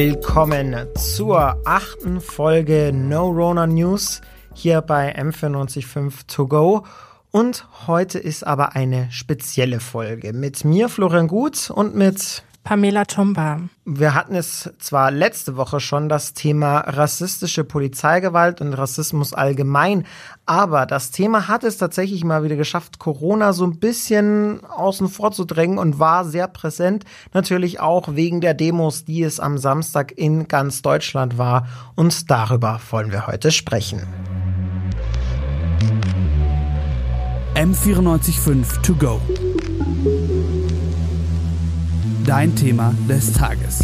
willkommen zur 8. Folge No Rona News hier bei M94.5 To Go. Und heute ist aber eine spezielle Folge mit mir, Florian Gut, und mit Pamela Tumba. Wir hatten es zwar letzte Woche schon, das Thema rassistische Polizeigewalt und Rassismus allgemein, aber das Thema hat es tatsächlich mal wieder geschafft, Corona so ein bisschen außen vor zu drängen und war sehr präsent, natürlich auch wegen der Demos, die es am Samstag in ganz Deutschland war, und darüber wollen wir heute sprechen. M94.5 To Go. Dein Thema des Tages.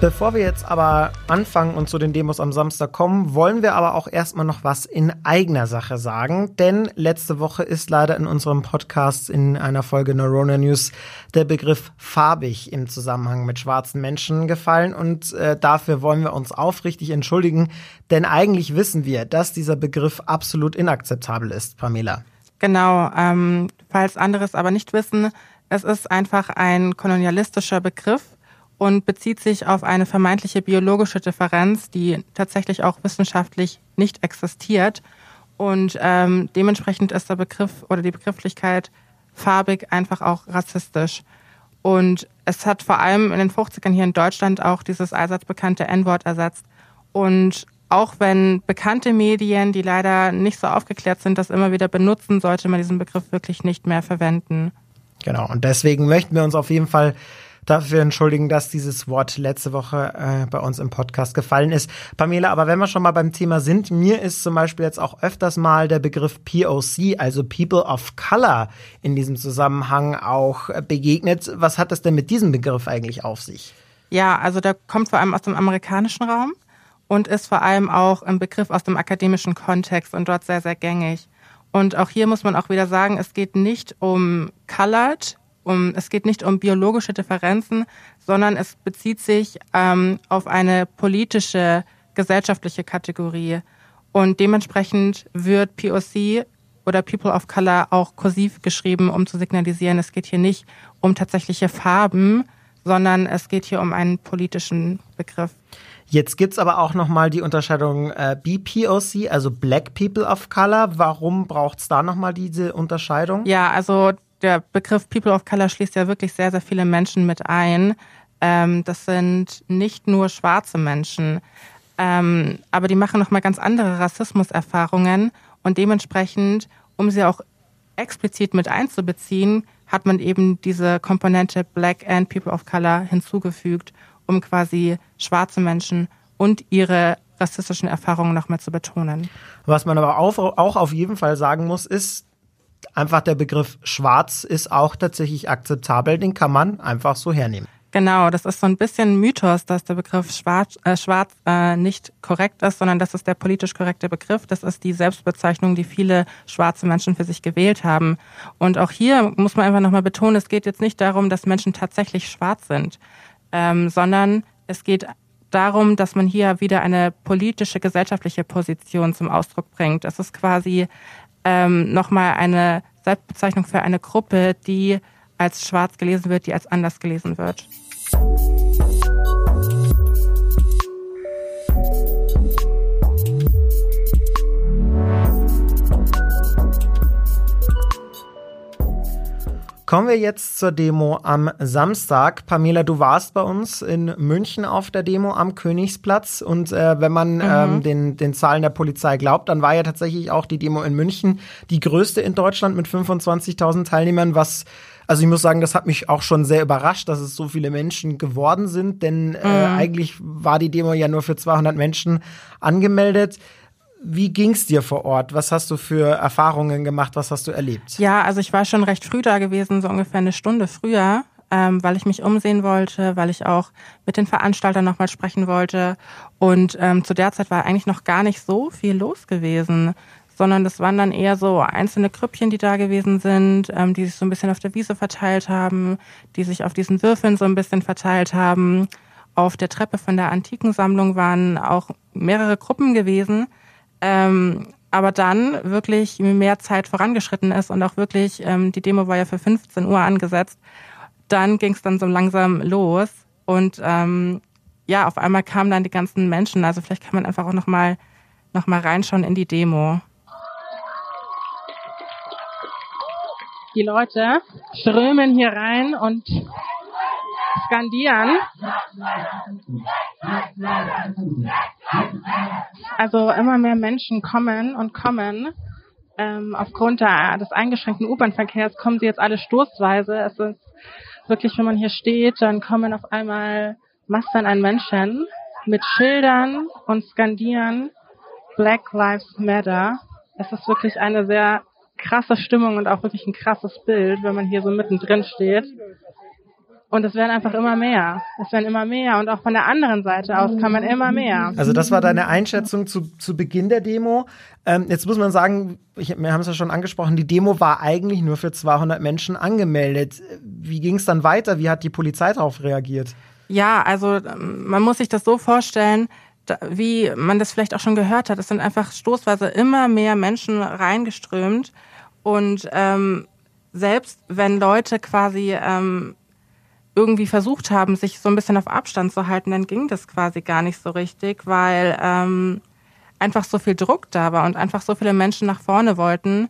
Bevor wir jetzt aber anfangen und zu den Demos am Samstag kommen, wollen wir aber auch erstmal noch was in eigener Sache sagen. Denn letzte Woche ist leider in unserem Podcast in einer Folge Corona News der Begriff farbig im Zusammenhang mit schwarzen Menschen gefallen. Und dafür wollen wir uns aufrichtig entschuldigen. Denn eigentlich wissen wir, dass dieser Begriff absolut inakzeptabel ist, Pamela. Genau, falls andere es aber nicht wissen, es ist einfach ein kolonialistischer Begriff und bezieht sich auf eine vermeintliche biologische Differenz, die tatsächlich auch wissenschaftlich nicht existiert. Und dementsprechend ist der Begriff oder die Begrifflichkeit farbig einfach auch rassistisch. Und es hat vor allem in den 50ern hier in Deutschland auch dieses allseits bekannte N-Wort ersetzt. Und auch wenn bekannte Medien, die leider nicht so aufgeklärt sind, das immer wieder benutzen, sollte man diesen Begriff wirklich nicht mehr verwenden. Genau, und deswegen möchten wir uns auf jeden Fall dafür entschuldigen, dass dieses Wort letzte Woche bei uns im Podcast gefallen ist. Pamela, aber wenn wir schon mal beim Thema sind, mir ist zum Beispiel jetzt auch öfters mal der Begriff POC, also People of Color, in diesem Zusammenhang auch begegnet. Was hat das denn mit diesem Begriff eigentlich auf sich? Ja, also der kommt vor allem aus dem amerikanischen Raum und ist vor allem auch ein Begriff aus dem akademischen Kontext und dort sehr, sehr gängig. Und auch hier muss man auch wieder sagen, es geht nicht um Colored, es geht nicht um biologische Differenzen, sondern es bezieht sich auf eine politische, gesellschaftliche Kategorie. Und dementsprechend wird POC oder People of Color auch kursiv geschrieben, um zu signalisieren, es geht hier nicht um tatsächliche Farben, sondern es geht hier um einen politischen Begriff. Jetzt gibt's aber auch nochmal die Unterscheidung BPOC, also Black People of Color. Warum braucht's da nochmal diese Unterscheidung? Ja, also der Begriff People of Color schließt ja wirklich sehr, sehr viele Menschen mit ein. Das sind nicht nur schwarze Menschen, aber die machen nochmal ganz andere Rassismuserfahrungen und dementsprechend, um sie auch explizit mit einzubeziehen, hat man eben diese Komponente Black and People of Color hinzugefügt, um quasi schwarze Menschen und ihre rassistischen Erfahrungen nochmal zu betonen. Was man aber auch auf jeden Fall sagen muss, ist, einfach der Begriff schwarz ist auch tatsächlich akzeptabel, den kann man einfach so hernehmen. Genau, das ist so ein bisschen Mythos, dass der Begriff schwarz nicht korrekt ist, sondern das ist der politisch korrekte Begriff. Das ist die Selbstbezeichnung, die viele schwarze Menschen für sich gewählt haben. Und auch hier muss man einfach nochmal betonen, es geht jetzt nicht darum, dass Menschen tatsächlich schwarz sind, sondern es geht darum, dass man hier wieder eine politische, gesellschaftliche Position zum Ausdruck bringt. Das ist quasi nochmal eine Selbstbezeichnung für eine Gruppe, die als schwarz gelesen wird, die als anders gelesen wird. Kommen wir jetzt zur Demo am Samstag. Pamela, du warst bei uns in München auf der Demo am Königsplatz. Und wenn man den Zahlen der Polizei glaubt, dann war ja tatsächlich auch die Demo in München die größte in Deutschland mit 25.000 Teilnehmern. Also ich muss sagen, das hat mich auch schon sehr überrascht, dass es so viele Menschen geworden sind. Denn eigentlich war die Demo ja nur für 200 Menschen angemeldet. Wie ging's dir vor Ort? Was hast du für Erfahrungen gemacht? Was hast du erlebt? Ja, also ich war schon recht früh da gewesen, so ungefähr eine Stunde früher, weil ich mich umsehen wollte, weil ich auch mit den Veranstaltern nochmal sprechen wollte. Und zu der Zeit war eigentlich noch gar nicht so viel los gewesen, sondern das waren dann eher so einzelne Grüppchen, die da gewesen sind, die sich so ein bisschen auf der Wiese verteilt haben, die sich auf diesen Würfeln so ein bisschen verteilt haben. Auf der Treppe von der Antikensammlung waren auch mehrere Gruppen gewesen. aber dann wirklich mehr Zeit vorangeschritten ist und auch wirklich, die Demo war ja für 15 Uhr angesetzt, dann ging es dann so langsam los und ja, auf einmal kamen dann die ganzen Menschen, also vielleicht kann man einfach auch noch mal reinschauen in die Demo. Die Leute strömen hier rein und skandieren. Also immer mehr Menschen kommen und kommen. Aufgrund des eingeschränkten U-Bahn-Verkehrs kommen sie jetzt alle stoßweise. Es ist wirklich, wenn man hier steht, dann kommen auf einmal Massen an Menschen mit Schildern und skandieren Black Lives Matter. Es ist wirklich eine sehr krasse Stimmung und auch wirklich ein krasses Bild, wenn man hier so mittendrin steht. Und es werden einfach immer mehr. Es werden immer mehr. Und auch von der anderen Seite aus kann man immer mehr. Also das war deine Einschätzung zu Beginn der Demo. Jetzt muss man sagen, wir haben es ja schon angesprochen, die Demo war eigentlich nur für 200 Menschen angemeldet. Wie ging es dann weiter? Wie hat die Polizei darauf reagiert? Ja, also man muss sich das so vorstellen, wie man das vielleicht auch schon gehört hat. Es sind einfach stoßweise immer mehr Menschen reingeströmt. Und selbst wenn Leute quasi irgendwie versucht haben, sich so ein bisschen auf Abstand zu halten, dann ging das quasi gar nicht so richtig, weil einfach so viel Druck da war und einfach so viele Menschen nach vorne wollten.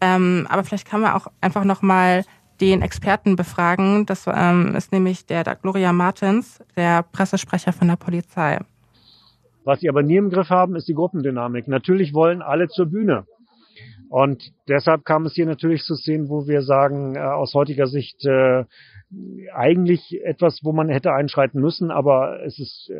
Aber vielleicht kann man auch einfach nochmal den Experten befragen. Das ist nämlich der Gloria Martins, der Pressesprecher von der Polizei. Was sie aber nie im Griff haben, ist die Gruppendynamik. Natürlich wollen alle zur Bühne. Und deshalb kam es hier natürlich zu Szenen, wo wir sagen, aus heutiger Sicht eigentlich etwas, wo man hätte einschreiten müssen, aber es ist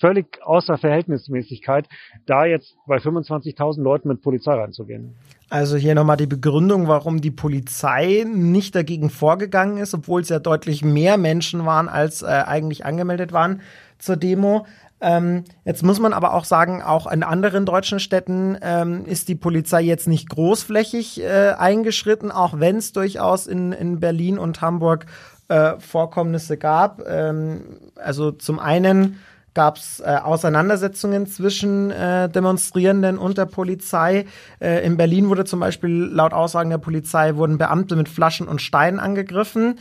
völlig außer Verhältnismäßigkeit, da jetzt bei 25.000 Leuten mit Polizei reinzugehen. Also hier nochmal die Begründung, warum die Polizei nicht dagegen vorgegangen ist, obwohl es ja deutlich mehr Menschen waren, als eigentlich angemeldet waren zur Demo. Jetzt muss man aber auch sagen, auch in anderen deutschen Städten ist die Polizei jetzt nicht großflächig eingeschritten, auch wenn es durchaus in Berlin und Hamburg Vorkommnisse gab. Also zum einen gab es Auseinandersetzungen zwischen Demonstrierenden und der Polizei. In Berlin wurde zum Beispiel laut Aussagen der Polizei wurden Beamte mit Flaschen und Steinen angegriffen.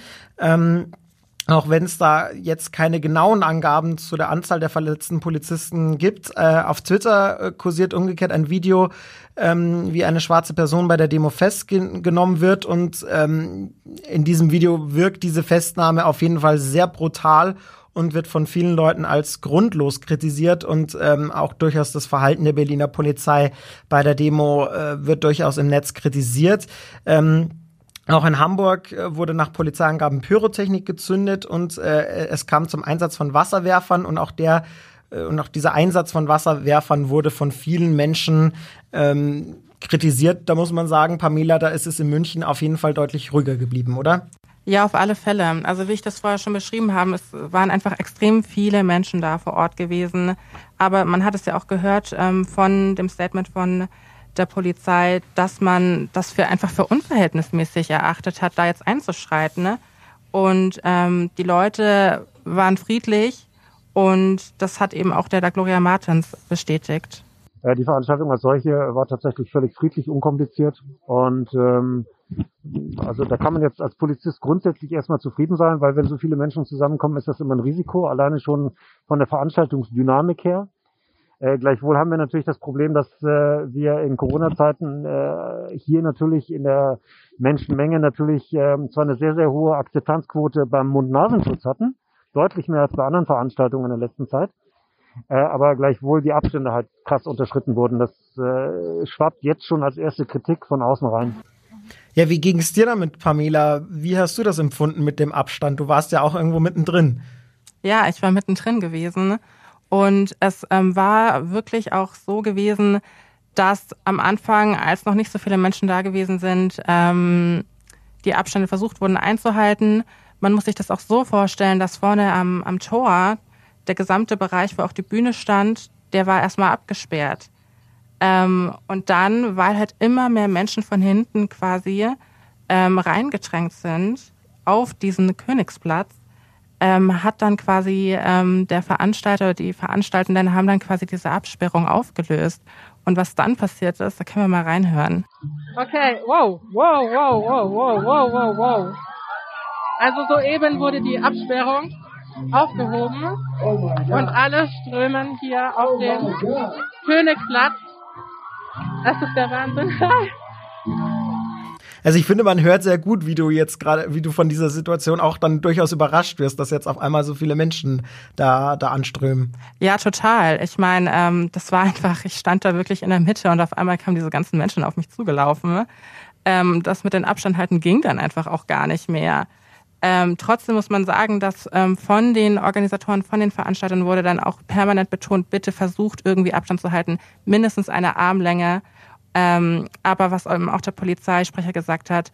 Auch wenn es da jetzt keine genauen Angaben zu der Anzahl der verletzten Polizisten gibt. Auf Twitter kursiert umgekehrt ein Video, wie eine schwarze Person bei der Demo festgenommen wird. Und in diesem Video wirkt diese Festnahme auf jeden Fall sehr brutal und wird von vielen Leuten als grundlos kritisiert. Und auch durchaus das Verhalten der Berliner Polizei bei der Demo wird durchaus im Netz kritisiert. Auch in Hamburg wurde nach Polizeiangaben Pyrotechnik gezündet und es kam zum Einsatz von Wasserwerfern und auch dieser Einsatz von Wasserwerfern wurde von vielen Menschen kritisiert. Da muss man sagen, Pamela, da ist es in München auf jeden Fall deutlich ruhiger geblieben, oder? Ja, auf alle Fälle. Also wie ich das vorher schon beschrieben habe, es waren einfach extrem viele Menschen da vor Ort gewesen. Aber man hat es ja auch gehört von dem Statement von der Polizei, dass man das für unverhältnismäßig erachtet hat, da jetzt einzuschreiten. Ne? Und die Leute waren friedlich und das hat eben auch der Gloria Martins bestätigt. Die Veranstaltung als solche war tatsächlich völlig friedlich, unkompliziert und also da kann man jetzt als Polizist grundsätzlich erstmal zufrieden sein, weil wenn so viele Menschen zusammenkommen, ist das immer ein Risiko, alleine schon von der Veranstaltungsdynamik her. Gleichwohl haben wir natürlich das Problem, dass wir in Corona-Zeiten hier natürlich in der Menschenmenge natürlich zwar eine sehr, sehr hohe Akzeptanzquote beim Mund-Nasen-Schutz hatten, deutlich mehr als bei anderen Veranstaltungen in der letzten Zeit, aber gleichwohl die Abstände halt krass unterschritten wurden. Das schwappt jetzt schon als erste Kritik von außen rein. Ja, wie ging es dir damit, Pamela? Wie hast du das empfunden mit dem Abstand? Du warst ja auch irgendwo mittendrin. Ja, ich war mittendrin gewesen, ne? Und es war wirklich auch so gewesen, dass am Anfang, als noch nicht so viele Menschen da gewesen sind, die Abstände versucht wurden einzuhalten. Man muss sich das auch so vorstellen, dass vorne am Tor der gesamte Bereich, wo auch die Bühne stand, der war erstmal abgesperrt. Und dann, weil halt immer mehr Menschen von hinten quasi reingedrängt sind auf diesen Königsplatz, hat dann quasi der Veranstalter oder die Veranstaltenden haben dann quasi diese Absperrung aufgelöst. Und was dann passiert ist, da können wir mal reinhören. Okay, wow, wow, wow, wow, wow, wow, wow, wow. Also soeben wurde die Absperrung aufgehoben und alle strömen hier auf den Königsplatz. Das ist der Wahnsinn. Also ich finde, man hört sehr gut, wie du jetzt gerade, wie du von dieser Situation auch dann durchaus überrascht wirst, dass jetzt auf einmal so viele Menschen da anströmen. Ja, total. Ich meine, das war einfach, ich stand da wirklich in der Mitte und auf einmal kamen diese ganzen Menschen auf mich zugelaufen. Das mit den Abstand halten ging dann einfach auch gar nicht mehr. Trotzdem muss man sagen, dass von den Organisatoren, von den Veranstaltern wurde dann auch permanent betont, bitte versucht irgendwie Abstand zu halten, mindestens eine Armlänge. Aber was auch der Polizeisprecher gesagt hat,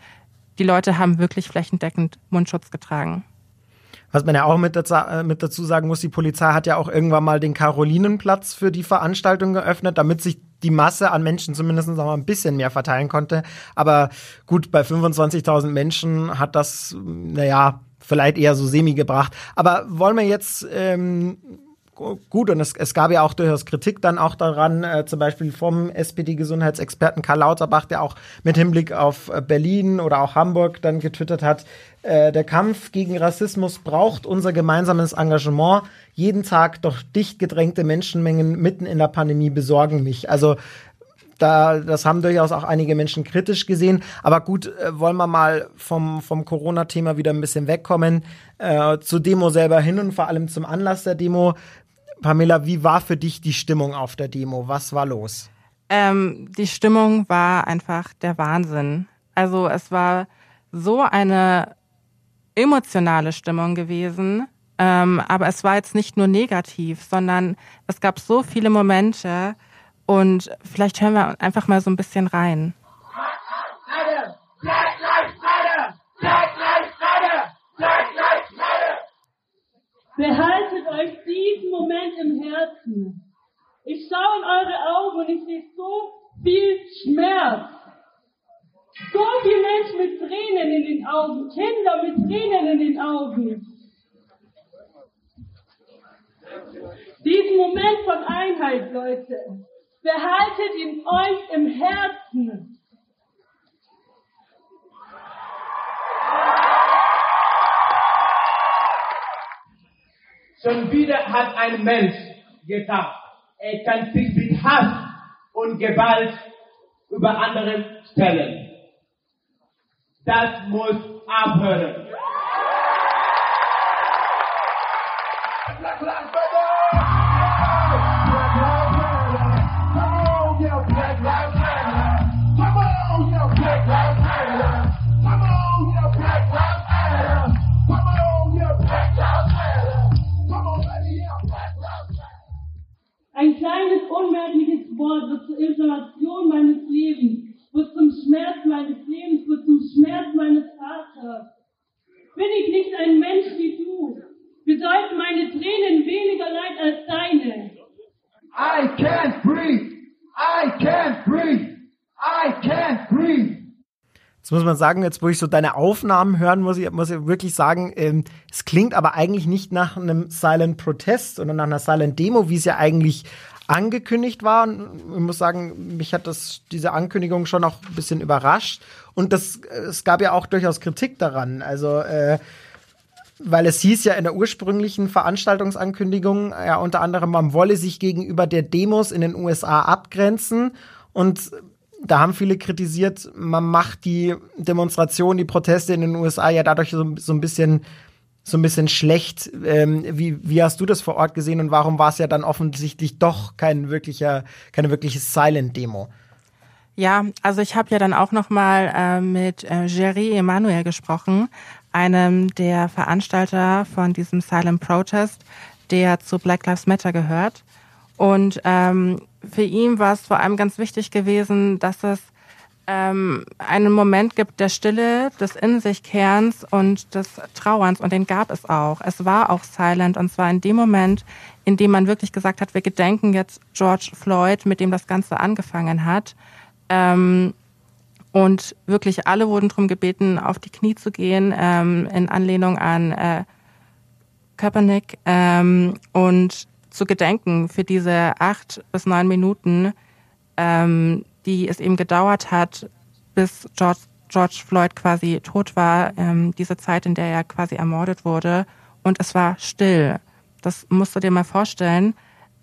die Leute haben wirklich flächendeckend Mundschutz getragen. Was man ja auch mit dazu sagen muss, die Polizei hat ja auch irgendwann mal den Karolinenplatz für die Veranstaltung geöffnet, damit sich die Masse an Menschen zumindest noch mal ein bisschen mehr verteilen konnte. Aber gut, bei 25.000 Menschen hat das, naja, vielleicht eher so semi gebracht. Aber wollen wir jetzt... Gut, und es gab ja auch durchaus Kritik dann auch daran, zum Beispiel vom SPD-Gesundheitsexperten Karl Lauterbach, der auch mit Hinblick auf Berlin oder auch Hamburg dann getwittert hat, der Kampf gegen Rassismus braucht unser gemeinsames Engagement. Jeden Tag doch dicht gedrängte Menschenmengen mitten in der Pandemie besorgen mich. Also das haben durchaus auch einige Menschen kritisch gesehen. Aber gut, wollen wir mal vom Corona-Thema wieder ein bisschen wegkommen. Zur Demo selber hin und vor allem zum Anlass der Demo. Pamela, wie war für dich die Stimmung auf der Demo? Was war los? Die Stimmung war einfach der Wahnsinn. Also es war so eine emotionale Stimmung gewesen. Aber es war jetzt nicht nur negativ, sondern es gab so viele Momente. Und vielleicht hören wir einfach mal so ein bisschen rein. Black Lives Matter! Black Lives Matter! Black Lives Matter! Behaltet euch diesen Moment im Herzen. Ich schaue in eure Augen und ich sehe so viel Schmerz. So viele Menschen mit Tränen in den Augen, Kinder mit Tränen in den Augen. Diesen Moment von Einheit, Leute, behaltet ihn euch im Herzen. Schon wieder hat ein Mensch gedacht, er kann sich mit Hass und Gewalt über andere stellen. Das muss aufhören. Ein kleines, unmerkliches Wort wird zur Inflammation meines Lebens, wird zum Schmerz meines Lebens, wird zum Schmerz meines Vaters. Bin ich nicht ein Mensch wie du, bedeuten meine Tränen weniger Leid als deine. I can't breathe! I can't breathe! I can't breathe! Jetzt muss man sagen, jetzt wo ich so deine Aufnahmen hören, muss ich wirklich sagen, es klingt aber eigentlich nicht nach einem Silent Protest oder nach einer Silent Demo, wie es ja eigentlich angekündigt war. Und ich muss sagen, mich hat diese Ankündigung schon auch ein bisschen überrascht. Und es gab ja auch durchaus Kritik daran. Also, weil es hieß ja in der ursprünglichen Veranstaltungsankündigung, ja unter anderem, man wolle sich gegenüber der Demos in den USA abgrenzen. Und da haben viele kritisiert, man macht die Demonstrationen, die Proteste in den USA ja dadurch so ein bisschen schlecht. Wie hast du das vor Ort gesehen und warum war es ja dann offensichtlich doch keine wirkliche Silent-Demo? Ja, also ich habe ja dann auch nochmal mit Jerry Emanuel gesprochen, einem der Veranstalter von diesem Silent Protest, der zu Black Lives Matter gehört. Und für ihn war es vor allem ganz wichtig gewesen, dass es einen Moment gibt der Stille, des In-sich-Kehrens und des Trauerns. Und den gab es auch. Es war auch silent. Und zwar in dem Moment, in dem man wirklich gesagt hat, wir gedenken jetzt George Floyd, mit dem das Ganze angefangen hat. Und wirklich alle wurden darum gebeten, auf die Knie zu gehen, in Anlehnung an Kaepernick. Und zu gedenken für diese 8 bis 9 Minuten, die es eben gedauert hat, bis George Floyd quasi tot war, diese Zeit, in der er quasi ermordet wurde. Und es war still. Das musst du dir mal vorstellen.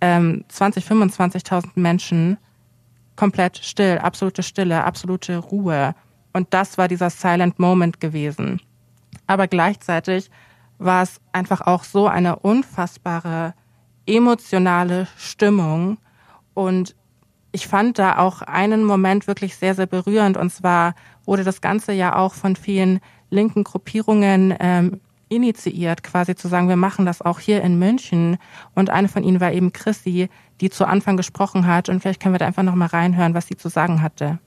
25.000 Menschen, komplett still, absolute Stille, absolute Ruhe. Und das war dieser Silent Moment gewesen. Aber gleichzeitig war es einfach auch so eine unfassbare emotionale Stimmung. Und ich fand da auch einen Moment wirklich sehr, sehr berührend. Und zwar wurde das Ganze ja auch von vielen linken Gruppierungen initiiert, quasi zu sagen, wir machen das auch hier in München. Und eine von ihnen war eben Chrissy, die zu Anfang gesprochen hat. Und vielleicht können wir da einfach nochmal reinhören, was sie zu sagen hatte.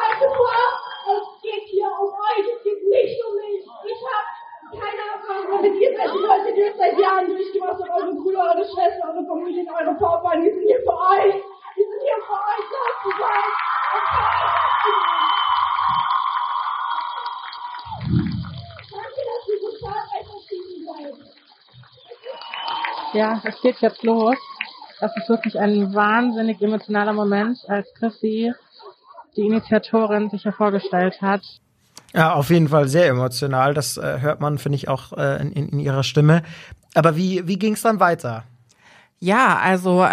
Es geht hier um euch, es geht nicht um mich. Ich habe keine Erfahrung mit ihr, seid die Leute, die das seit Jahren durchgemacht haben, eure Brüder, eure Schwestern, eure Familien, eure Vorfahren, die sind hier für euch. Die sind hier für euch, das zu sein. Danke, dass ihr so stark verschieden seid. Ja, es geht jetzt los. Das ist wirklich ein wahnsinnig emotionaler Moment, als Chrissy, die Initiatorin, sich hervorgestellt hat. Ja, auf jeden Fall sehr emotional. Das hört man, finde ich, auch in ihrer Stimme. Aber wie ging es dann weiter? Ja, also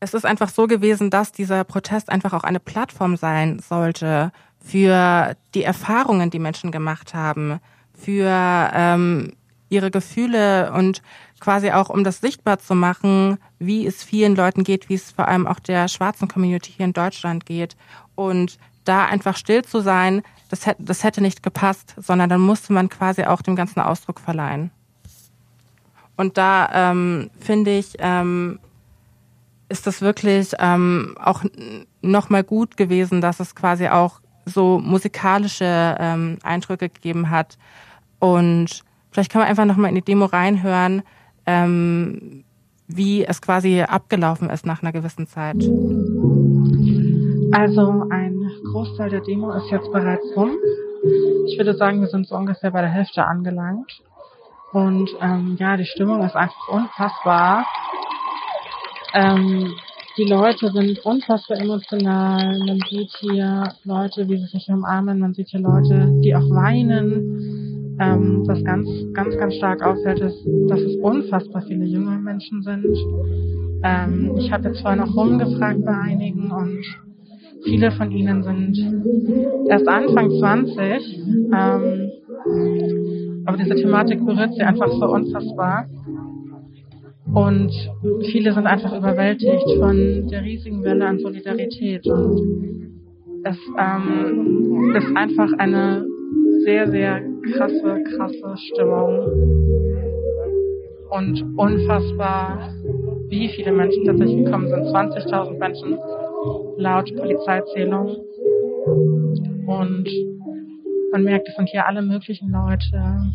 es ist einfach so gewesen, dass dieser Protest einfach auch eine Plattform sein sollte für die Erfahrungen, die Menschen gemacht haben, für ihre Gefühle und quasi auch, um das sichtbar zu machen, wie es vielen Leuten geht, wie es vor allem auch der schwarzen Community hier in Deutschland geht. Und da einfach still zu sein, das hätte nicht gepasst, sondern dann musste man quasi auch dem Ganzen Ausdruck verleihen. Und da, finde ich, ist das wirklich auch nochmal gut gewesen, dass es quasi auch so musikalische Eindrücke gegeben hat. Und vielleicht kann man einfach nochmal in die Demo reinhören, wie es quasi abgelaufen ist nach einer gewissen Zeit. Also ein Großteil der Demo ist jetzt bereits rum. Ich würde sagen, wir sind so ungefähr bei der Hälfte angelangt. Und ja, die Stimmung ist einfach unfassbar. Die Leute sind unfassbar emotional. Man sieht hier Leute, wie sie sich umarmen. Man sieht hier Leute, die auch weinen. Was ganz, ganz, ganz stark auffällt, ist, dass es unfassbar viele junge Menschen sind. Ich habe jetzt vorhin auch rumgefragt bei einigen und viele von ihnen sind erst Anfang 20, aber diese Thematik berührt sie einfach so unfassbar. Und viele sind einfach überwältigt von der riesigen Welle an Solidarität. Und es ist einfach eine sehr, sehr krasse Stimmung. Und unfassbar, wie viele Menschen tatsächlich gekommen sind. 20.000 Menschen laut Polizeizählung. Und man merkt, es sind hier alle möglichen Leute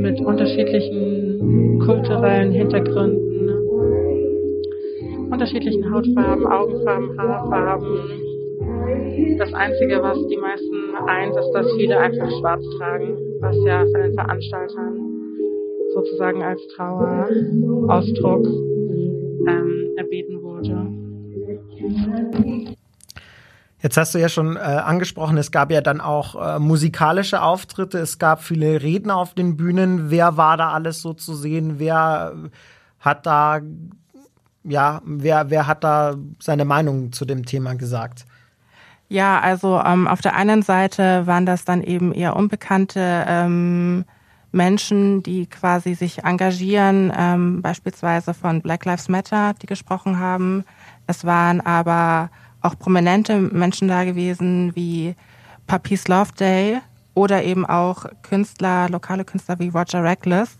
mit unterschiedlichen kulturellen Hintergründen, unterschiedlichen Hautfarben, Augenfarben, Haarfarben. Das Einzige, was die meisten eint, ist, dass viele einfach schwarz tragen, was ja von den Veranstaltern sozusagen als Trauerausdruck erbeten wurde. Jetzt hast du ja schon angesprochen, es gab ja dann auch musikalische Auftritte, es gab viele Redner auf den Bühnen. Wer war da alles so zu sehen? Wer hat da seine Meinung zu dem Thema gesagt? Ja, also auf der einen Seite waren das dann eben eher unbekannte Menschen, die quasi sich engagieren, beispielsweise von Black Lives Matter, die gesprochen haben. Es waren aber auch prominente Menschen da gewesen, wie Papi's Love Day oder eben auch Künstler, lokale Künstler wie Roger Reckless,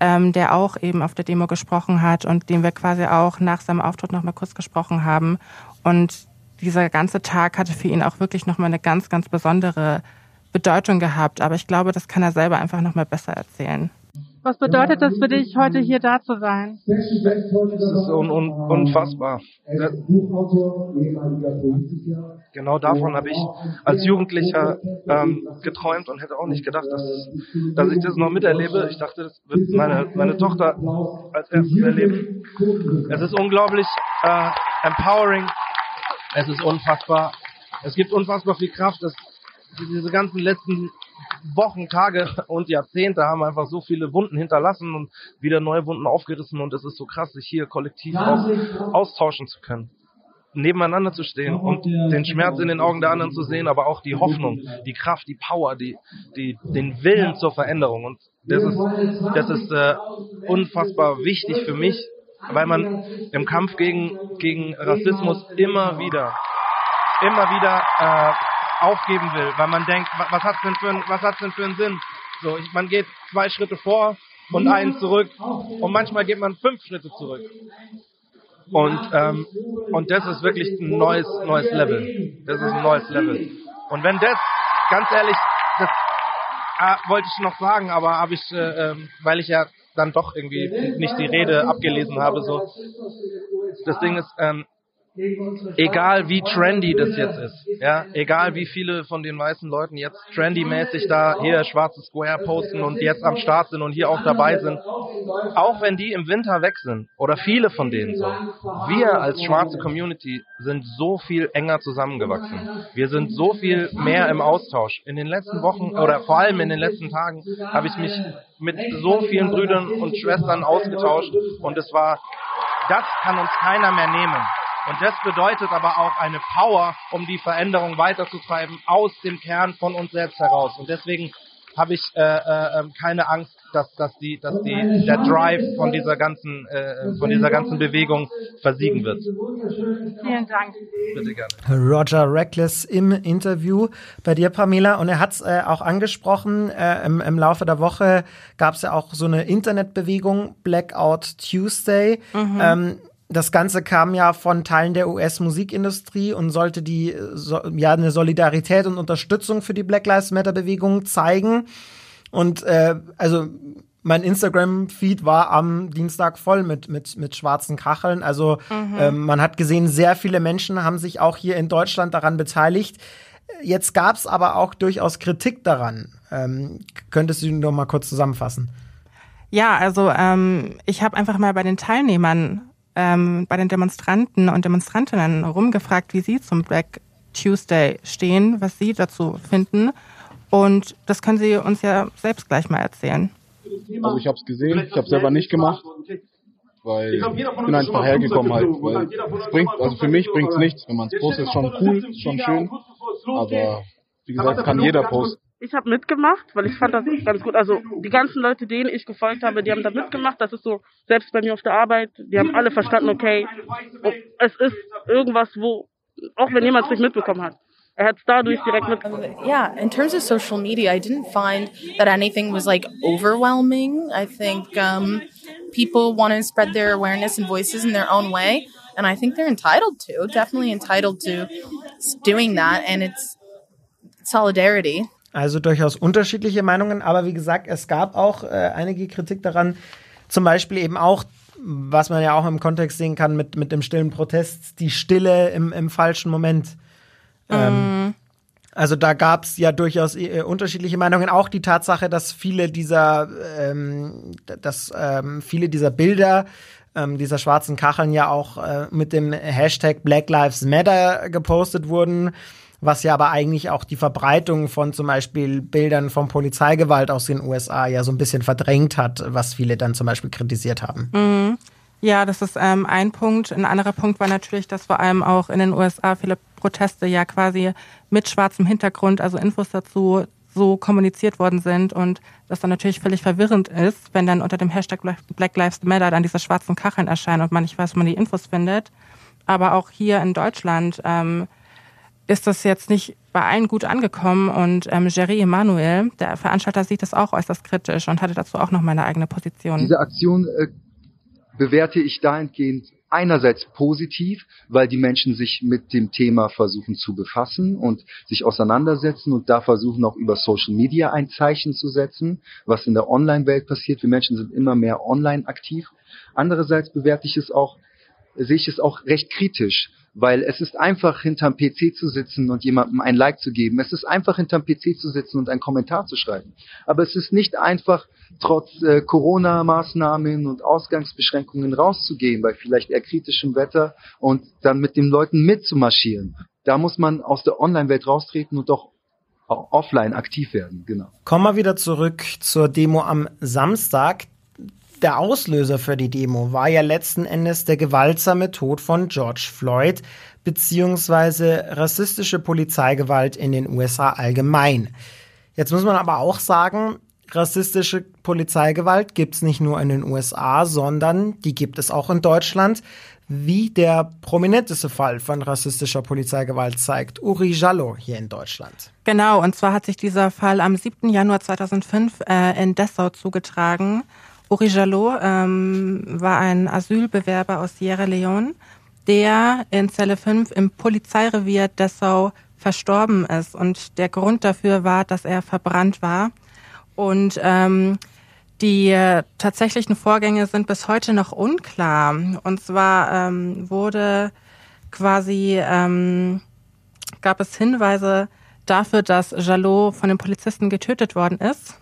der auch eben auf der Demo gesprochen hat und den wir quasi auch nach seinem Auftritt nochmal kurz gesprochen haben. Und dieser ganze Tag hatte für ihn auch wirklich nochmal eine ganz, ganz besondere Bedeutung gehabt. Aber ich glaube, das kann er selber einfach nochmal besser erzählen. Was bedeutet das für dich, heute hier da zu sein? Das ist unfassbar. Genau davon habe ich als Jugendlicher geträumt und hätte auch nicht gedacht, dass ich das noch miterlebe. Ich dachte, das wird meine Tochter als erstes erleben. Es ist unglaublich empowering. Es ist unfassbar. Es gibt unfassbar viel Kraft. Diese ganzen letzten Wochen, Tage und Jahrzehnte haben einfach so viele Wunden hinterlassen und wieder neue Wunden aufgerissen. Und es ist so krass, sich hier kollektiv austauschen zu können, nebeneinander zu stehen und den Schmerz in den Augen der anderen zu sehen, aber auch die Hoffnung, die Kraft, die Power, den Willen zur Veränderung. Und das ist unfassbar wichtig für mich, weil man im Kampf gegen Rassismus immer wieder aufgeben will, weil man denkt, was hat's denn für einen Sinn? So, man geht 2 Schritte vor und einen zurück und manchmal geht man 5 Schritte zurück. Und das ist wirklich ein neues Level. Das ist ein neues Level. Und wenn das, ganz ehrlich, das wollte ich noch sagen, aber habe ich, weil ich ja dann doch irgendwie nicht die Rede abgelesen habe, so. Das Ding ist, egal wie trendy das jetzt ist, ja, egal wie viele von den weißen Leuten jetzt trendy-mäßig da hier schwarze Square posten und jetzt am Start sind und hier auch dabei sind, auch wenn die im Winter weg sind oder viele von denen so, wir als schwarze Community sind so viel enger zusammengewachsen. Wir sind so viel mehr im Austausch. In den letzten Wochen oder vor allem in den letzten Tagen habe ich mich mit so vielen Brüdern und Schwestern ausgetauscht und das kann uns keiner mehr nehmen. Und das bedeutet aber auch eine Power, um die Veränderung weiterzutreiben aus dem Kern von uns selbst heraus. Und deswegen habe ich keine Angst, dass der Drive von dieser ganzen Bewegung versiegen wird. Vielen Dank. Bitte gerne. Roger Reckless im Interview bei dir, Pamela. Und er hat es auch angesprochen, im Laufe der Woche gab es ja auch so eine Internetbewegung, Blackout Tuesday. Mhm. Das Ganze kam ja von Teilen der US-Musikindustrie und sollte eine Solidarität und Unterstützung für die Black Lives Matter-Bewegung zeigen. Und also mein Instagram-Feed war am Dienstag voll mit schwarzen Kacheln. Also man hat gesehen, sehr viele Menschen haben sich auch hier in Deutschland daran beteiligt. Jetzt gab es aber auch durchaus Kritik daran. Könntest du noch mal kurz zusammenfassen? Ja, also ich habe einfach mal bei den Teilnehmern bei den Demonstranten und Demonstrantinnen rumgefragt, wie sie zum Black Tuesday stehen, was sie dazu finden. Und das können sie uns ja selbst gleich mal erzählen. Also ich habe es gesehen, ich habe selber nicht gemacht, weil ich bin einfach hergekommen halt. Weil es bringt, also für mich bringt es nichts, wenn man es postet, ist schon cool, ist schon schön, aber wie gesagt, kann jeder posten. Ich habe mitgemacht, weil ich fand das ganz gut. Also die ganzen Leute, denen ich gefolgt habe, die haben da mitgemacht. Das ist so, selbst bei mir auf der Arbeit, die haben alle verstanden, okay, es ist irgendwas, wo, auch wenn jemand es nicht mitbekommen hat. Er hat es dadurch direkt mitbekommen. Yeah, in terms of social media, I didn't find that anything was like overwhelming. I think people want to spread their awareness and voices in their own way. And I think they're definitely entitled to doing that. And it's solidarity. Also durchaus unterschiedliche Meinungen, aber wie gesagt, es gab auch einige Kritik daran, zum Beispiel eben auch, was man ja auch im Kontext sehen kann mit dem stillen Protest, die Stille im falschen Moment. Also da gab es ja durchaus unterschiedliche Meinungen, auch die Tatsache, dass viele dieser Bilder, dieser schwarzen Kacheln ja auch mit dem Hashtag Black Lives Matter gepostet wurden, was ja aber eigentlich auch die Verbreitung von zum Beispiel Bildern von Polizeigewalt aus den USA ja so ein bisschen verdrängt hat, was viele dann zum Beispiel kritisiert haben. Mhm. Ja, das ist ein Punkt. Ein anderer Punkt war natürlich, dass vor allem auch in den USA viele Proteste ja quasi mit schwarzem Hintergrund, also Infos dazu, so kommuniziert worden sind und das dann natürlich völlig verwirrend ist, wenn dann unter dem Hashtag Black Lives Matter dann diese schwarzen Kacheln erscheinen und man nicht weiß, wo man die Infos findet. Aber auch hier in Deutschland ist das jetzt nicht bei allen gut angekommen und Jerry Emanuel, der Veranstalter, sieht das auch äußerst kritisch und hatte dazu auch noch meine eigene Position. Diese Aktion bewerte ich dahingehend einerseits positiv, weil die Menschen sich mit dem Thema versuchen zu befassen und sich auseinandersetzen und da versuchen auch über Social Media ein Zeichen zu setzen, was in der Online-Welt passiert. Wir Menschen sind immer mehr online aktiv. Andererseits bewerte ich es auch sehe ich es auch recht kritisch, weil es ist einfach, hinterm PC zu sitzen und jemandem ein Like zu geben. Es ist einfach, hinterm PC zu sitzen und einen Kommentar zu schreiben. Aber es ist nicht einfach, trotz Corona-Maßnahmen und Ausgangsbeschränkungen rauszugehen, bei vielleicht eher kritischem Wetter, und dann mit den Leuten mitzumarschieren. Da muss man aus der Online-Welt raustreten und doch offline aktiv werden, genau. Kommen wir wieder zurück zur Demo am Samstag. Der Auslöser für die Demo war ja letzten Endes der gewaltsame Tod von George Floyd beziehungsweise rassistische Polizeigewalt in den USA allgemein. Jetzt muss man aber auch sagen, rassistische Polizeigewalt gibt es nicht nur in den USA, sondern die gibt es auch in Deutschland, wie der prominenteste Fall von rassistischer Polizeigewalt zeigt, Oury Jalloh hier in Deutschland. Genau, und zwar hat sich dieser Fall am 7. Januar 2005 in Dessau zugetragen. Oury Jalloh war ein Asylbewerber aus Sierra Leone, der in Zelle 5 im Polizeirevier Dessau verstorben ist. Und der Grund dafür war, dass er verbrannt war. Und die tatsächlichen Vorgänge sind bis heute noch unklar. Und zwar wurde quasi, gab es Hinweise dafür, dass Jalloh von den Polizisten getötet worden ist.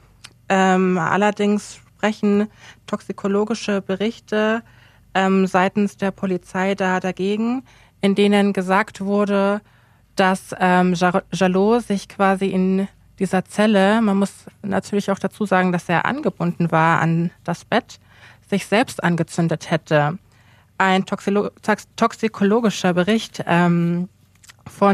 Allerdings sprechen toxikologische Berichte seitens der Polizei dagegen, in denen gesagt wurde, dass Jalloh sich quasi in dieser Zelle, man muss natürlich auch dazu sagen, dass er angebunden war an das Bett, sich selbst angezündet hätte. Ein toxikologischer Bericht von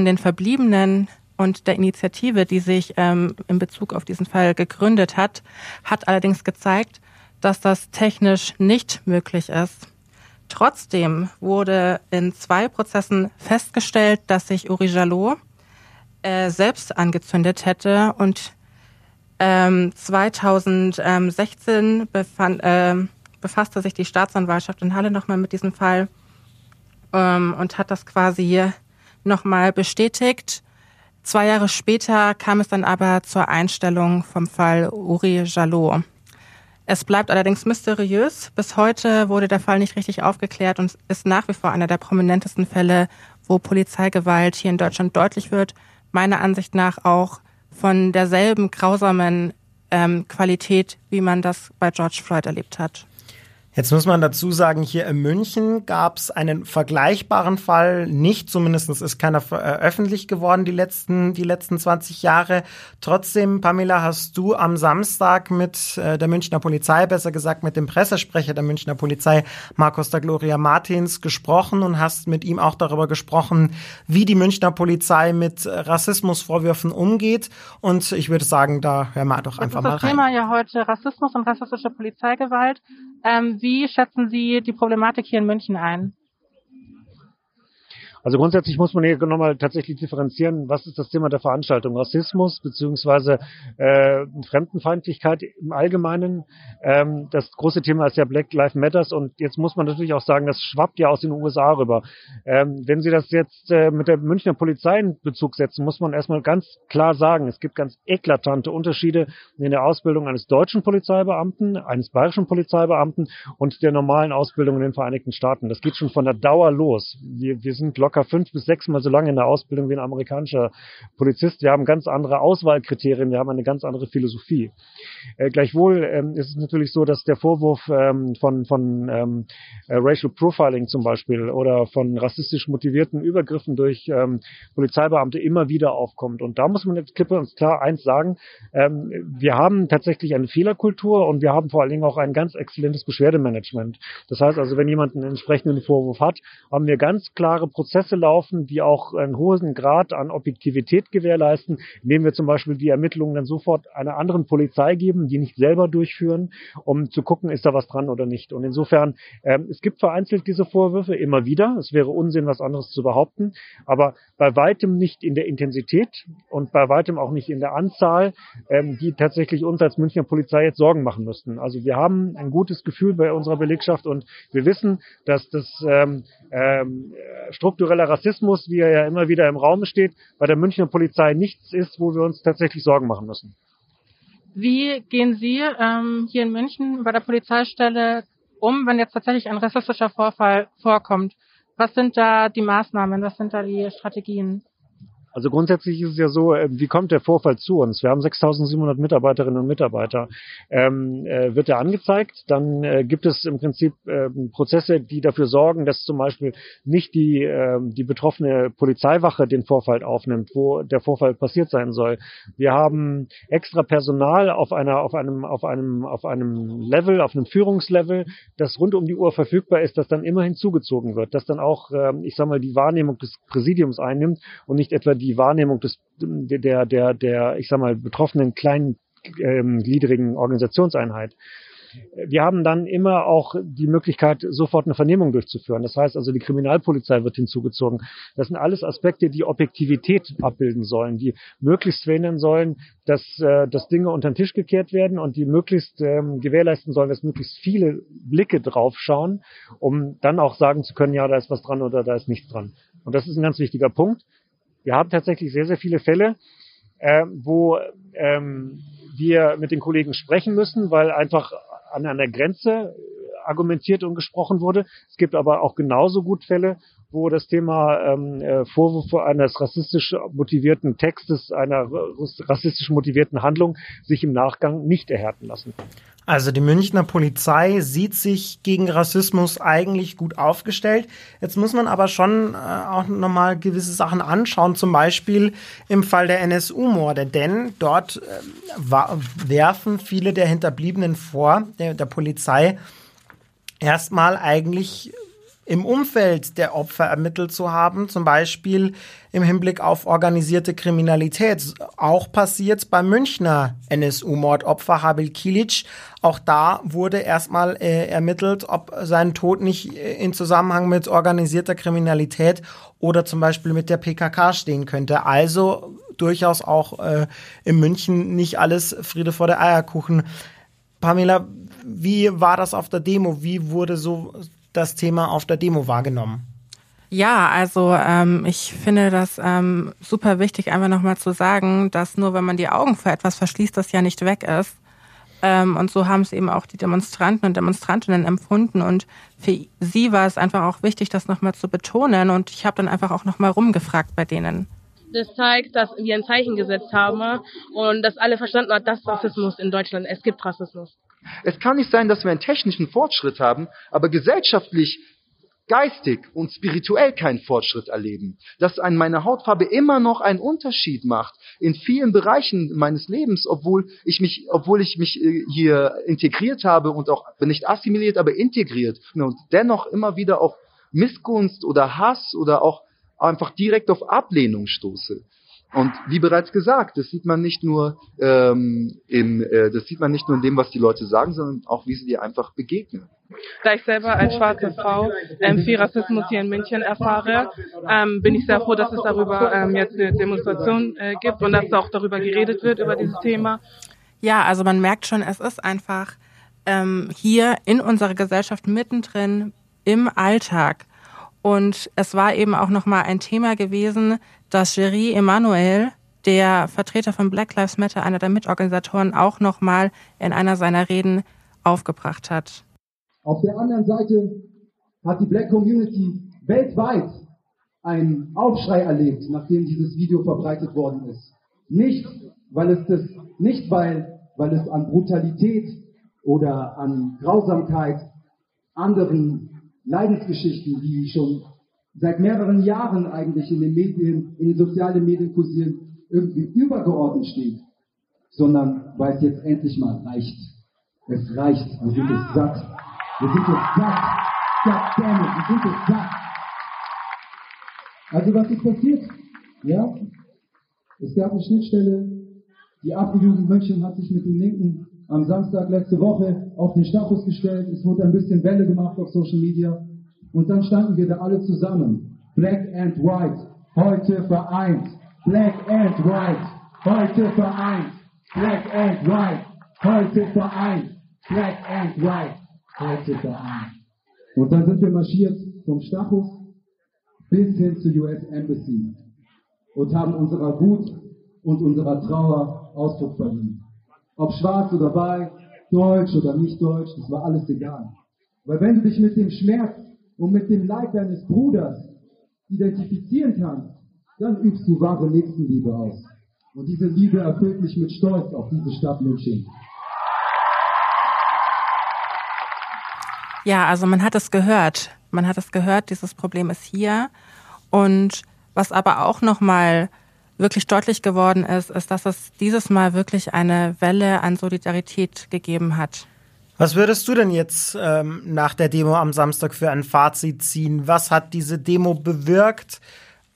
den Verbliebenen und der Initiative, die sich in Bezug auf diesen Fall gegründet hat, hat allerdings gezeigt, dass das technisch nicht möglich ist. Trotzdem wurde in 2 Prozessen festgestellt, dass sich Oury Jalloh selbst angezündet hätte, und 2016 befasste sich die Staatsanwaltschaft in Halle nochmal mit diesem Fall und hat das quasi nochmal bestätigt. 2 Jahre später kam es dann aber zur Einstellung vom Fall Oury Jalloh. Es bleibt allerdings mysteriös. Bis heute wurde der Fall nicht richtig aufgeklärt und ist nach wie vor einer der prominentesten Fälle, wo Polizeigewalt hier in Deutschland deutlich wird. Meiner Ansicht nach auch von derselben grausamen Qualität, wie man das bei George Floyd erlebt hat. Jetzt muss man dazu sagen, hier in München gab es einen vergleichbaren Fall nicht, zumindest ist keiner öffentlich geworden die letzten 20 Jahre. Trotzdem, Pamela, hast du am Samstag mit der Münchner Polizei, besser gesagt mit dem Pressesprecher der Münchner Polizei, Markus der Gloria Martins, gesprochen und hast mit ihm auch darüber gesprochen, wie die Münchner Polizei mit Rassismusvorwürfen umgeht. Und ich würde sagen, da hören wir doch einfach mal rein. Das Thema ja heute Rassismus und rassistische Polizeigewalt. Wie schätzen Sie die Problematik hier in München ein? Also grundsätzlich muss man hier nochmal tatsächlich differenzieren, was ist das Thema der Veranstaltung? Rassismus beziehungsweise Fremdenfeindlichkeit im Allgemeinen. Das große Thema ist ja Black Lives Matters, und jetzt muss man natürlich auch sagen, das schwappt ja aus den USA rüber. Wenn Sie das jetzt mit der Münchner Polizei in Bezug setzen, muss man erstmal ganz klar sagen, es gibt ganz eklatante Unterschiede in der Ausbildung eines deutschen Polizeibeamten, eines bayerischen Polizeibeamten und der normalen Ausbildung in den Vereinigten Staaten. Das geht schon von der Dauer los. Wir sind locker 5 bis 6 Mal so lange in der Ausbildung wie ein amerikanischer Polizist. Wir haben ganz andere Auswahlkriterien, wir haben eine ganz andere Philosophie. Gleichwohl ist es natürlich so, dass der Vorwurf von Racial Profiling zum Beispiel oder von rassistisch motivierten Übergriffen durch Polizeibeamte immer wieder aufkommt. Und da muss man jetzt klipp und klar eins sagen, wir haben tatsächlich eine Fehlerkultur und wir haben vor allen Dingen auch ein ganz exzellentes Beschwerdemanagement. Das heißt also, wenn jemand einen entsprechenden Vorwurf hat, haben wir ganz klare Prozesse laufen, die auch einen hohen Grad an Objektivität gewährleisten, indem wir zum Beispiel die Ermittlungen dann sofort einer anderen Polizei geben, die nicht selber durchführen, um zu gucken, ist da was dran oder nicht. Und insofern, es gibt vereinzelt diese Vorwürfe immer wieder. Es wäre Unsinn, was anderes zu behaupten, aber bei weitem nicht in der Intensität und bei weitem auch nicht in der Anzahl, die tatsächlich uns als Münchner Polizei jetzt Sorgen machen müssten. Also wir haben ein gutes Gefühl bei unserer Belegschaft und wir wissen, dass das struktureller Rassismus, wie er ja immer wieder im Raum steht, bei der Münchner Polizei nichts ist, wo wir uns tatsächlich Sorgen machen müssen. Wie gehen Sie hier in München bei der Polizeistelle um, wenn jetzt tatsächlich ein rassistischer Vorfall vorkommt? Was sind da die Maßnahmen? Was sind da die Strategien? Also grundsätzlich ist es ja so, wie kommt der Vorfall zu uns? Wir haben 6.700 Mitarbeiterinnen und Mitarbeiter. Wird der angezeigt, dann gibt es im Prinzip Prozesse, die dafür sorgen, dass zum Beispiel nicht die betroffene Polizeiwache den Vorfall aufnimmt, wo der Vorfall passiert sein soll. Wir haben extra Personal auf einem Führungslevel, das rund um die Uhr verfügbar ist, das dann immer hinzugezogen wird, das dann auch, die Wahrnehmung des Präsidiums einnimmt und nicht etwa die Wahrnehmung der betroffenen kleingliedrigen Organisationseinheit. Wir haben dann immer auch die Möglichkeit, sofort eine Vernehmung durchzuführen. Das heißt also, die Kriminalpolizei wird hinzugezogen. Das sind alles Aspekte, die Objektivität abbilden sollen, die möglichst verhindern sollen, dass Dinge unter den Tisch gekehrt werden und die möglichst gewährleisten sollen, dass möglichst viele Blicke draufschauen, um dann auch sagen zu können, ja, da ist was dran oder da ist nichts dran. Und das ist ein ganz wichtiger Punkt. Wir haben tatsächlich sehr, sehr viele Fälle, wo wir mit den Kollegen sprechen müssen, weil einfach an einer Grenze argumentiert und gesprochen wurde. Es gibt aber auch genauso gut Fälle, wo das Thema Vorwürfe eines rassistisch motivierten Textes, einer rassistisch motivierten Handlung sich im Nachgang nicht erhärten lassen. Also die Münchner Polizei sieht sich gegen Rassismus eigentlich gut aufgestellt. Jetzt muss man aber schon auch nochmal gewisse Sachen anschauen, zum Beispiel im Fall der NSU-Morde. Denn dort werfen viele der Hinterbliebenen vor, der Polizei, erstmal eigentlich im Umfeld der Opfer ermittelt zu haben, zum Beispiel im Hinblick auf organisierte Kriminalität. Auch passiert beim Münchner NSU-Mordopfer Habil Kilic. Auch da wurde erstmal ermittelt, ob sein Tod nicht in Zusammenhang mit organisierter Kriminalität oder zum Beispiel mit der PKK stehen könnte. Also durchaus auch in München nicht alles Friede vor der Eierkuchen. Pamela, wie war das auf der Demo? Wie wurde so das Thema auf der Demo wahrgenommen? Ja, also ich finde das super wichtig, einfach nochmal zu sagen, dass nur wenn man die Augen vor etwas verschließt, das ja nicht weg ist. Und so haben es eben auch die Demonstranten und Demonstrantinnen empfunden. Und für sie war es einfach auch wichtig, das nochmal zu betonen. Und ich habe dann einfach auch nochmal rumgefragt bei denen. Das zeigt, dass wir ein Zeichen gesetzt haben und dass alle verstanden haben, dass Rassismus in Deutschland, es gibt Rassismus. Es kann nicht sein, dass wir einen technischen Fortschritt haben, aber gesellschaftlich, geistig und spirituell keinen Fortschritt erleben. Dass meine Hautfarbe immer noch einen Unterschied macht in vielen Bereichen meines Lebens, obwohl ich mich hier integriert habe und auch nicht assimiliert, aber integriert. Und dennoch immer wieder auf Missgunst oder Hass oder auch einfach direkt auf Ablehnung stoße. Und wie bereits gesagt, das sieht man nicht nur in dem, was die Leute sagen, sondern auch, wie sie dir einfach begegnen. Da ich selber als schwarze Frau viel Rassismus hier in München erfahre, bin ich sehr froh, dass es darüber jetzt eine Demonstration gibt und dass auch darüber geredet wird, über dieses Thema. Ja, also man merkt schon, es ist einfach hier in unserer Gesellschaft mittendrin im Alltag. Und es war eben auch nochmal ein Thema gewesen, dass Jerry Emanuel, der Vertreter von Black Lives Matter, einer der Mitorganisatoren, auch nochmal in einer seiner Reden aufgebracht hat. Auf der anderen Seite hat die Black Community weltweit einen Aufschrei erlebt, nachdem dieses Video verbreitet worden ist. Nicht, weil es an Brutalität oder an Grausamkeit anderen Leidensgeschichten, die schon seit mehreren Jahren eigentlich in den Medien, in den sozialen Medien kursieren, irgendwie übergeordnet steht, sondern weil es jetzt endlich mal reicht. Es reicht. Wir sind es satt. Wir sind es satt. Goddammit, wir sind es satt. Also was ist passiert? Ja? Es gab eine Schnittstelle. Die Afro-Jugend München hat sich mit den Linken am Samstag letzte Woche auf den Status gestellt. Es wurde ein bisschen Welle gemacht auf Social Media. Und dann standen wir da alle zusammen. Black and White, heute vereint. Black and White, heute vereint. Black and White, heute vereint. Black and White, heute vereint. Und dann sind wir marschiert vom Status bis hin zur US Embassy und haben unserer Wut und unserer Trauer Ausdruck verliehen. Ob schwarz oder weiß, deutsch oder nicht deutsch, das war alles egal. Weil wenn du dich mit dem Schmerz und mit dem Leid deines Bruders identifizieren kannst, dann übst du wahre Nächstenliebe aus. Und diese Liebe erfüllt mich mit Stolz auf diese Stadt München. Ja, also man hat es gehört. Man hat es gehört, dieses Problem ist hier. Und was aber auch nochmal wirklich deutlich geworden ist, ist, dass es dieses Mal wirklich eine Welle an Solidarität gegeben hat. Was würdest du denn jetzt nach der Demo am Samstag für ein Fazit ziehen? Was hat diese Demo bewirkt?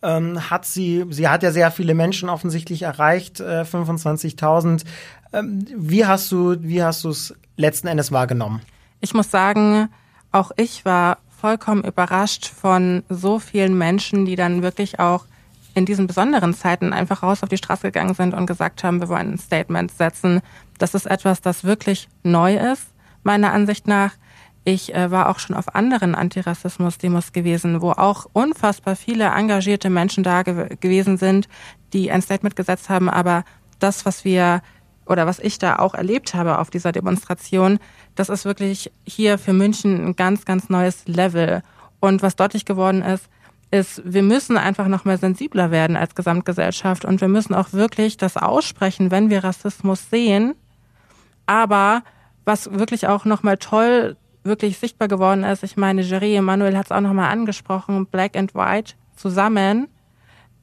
Sie hat ja sehr viele Menschen offensichtlich erreicht, 25.000. Wie hast du es letzten Endes wahrgenommen? Ich muss sagen, auch ich war vollkommen überrascht von so vielen Menschen, die dann wirklich auch in diesen besonderen Zeiten einfach raus auf die Straße gegangen sind und gesagt haben, wir wollen ein Statement setzen. Das ist etwas, das wirklich neu ist, meiner Ansicht nach. Ich war auch schon auf anderen Antirassismus-Demos gewesen, wo auch unfassbar viele engagierte Menschen da gewesen sind, die ein Statement gesetzt haben. Aber das, was wir oder was ich da auch erlebt habe auf dieser Demonstration, das ist wirklich hier für München ein ganz, ganz neues Level. Und was deutlich geworden ist, wir müssen einfach noch mal sensibler werden als Gesamtgesellschaft. Und wir müssen auch wirklich das aussprechen, wenn wir Rassismus sehen. Aber was wirklich auch noch mal toll wirklich sichtbar geworden ist. Ich meine, Jerry Emanuel hat es auch nochmal angesprochen, Black and White zusammen.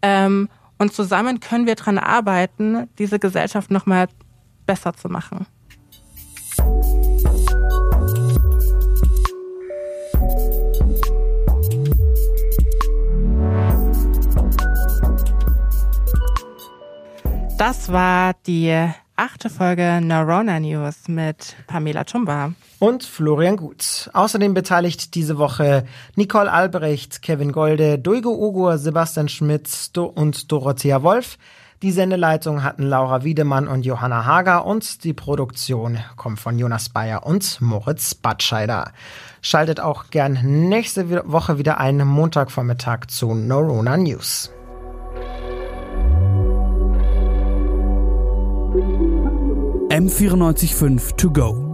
Und zusammen können wir dran arbeiten, diese Gesellschaft nochmal besser zu machen. Das war die 8. Folge Neurona News mit Pamela Tumba und Florian Gut. Außerdem beteiligt diese Woche Nicole Albrecht, Kevin Golde, Duigo Ugo, Sebastian Schmitz und Dorothea Wolf. Die Sendeleitung hatten Laura Wiedemann und Johanna Hager und die Produktion kommt von Jonas Bayer und Moritz Batscheider. Schaltet auch gern nächste Woche wieder ein, Montagvormittag zu Neurona News. M94.5 to go.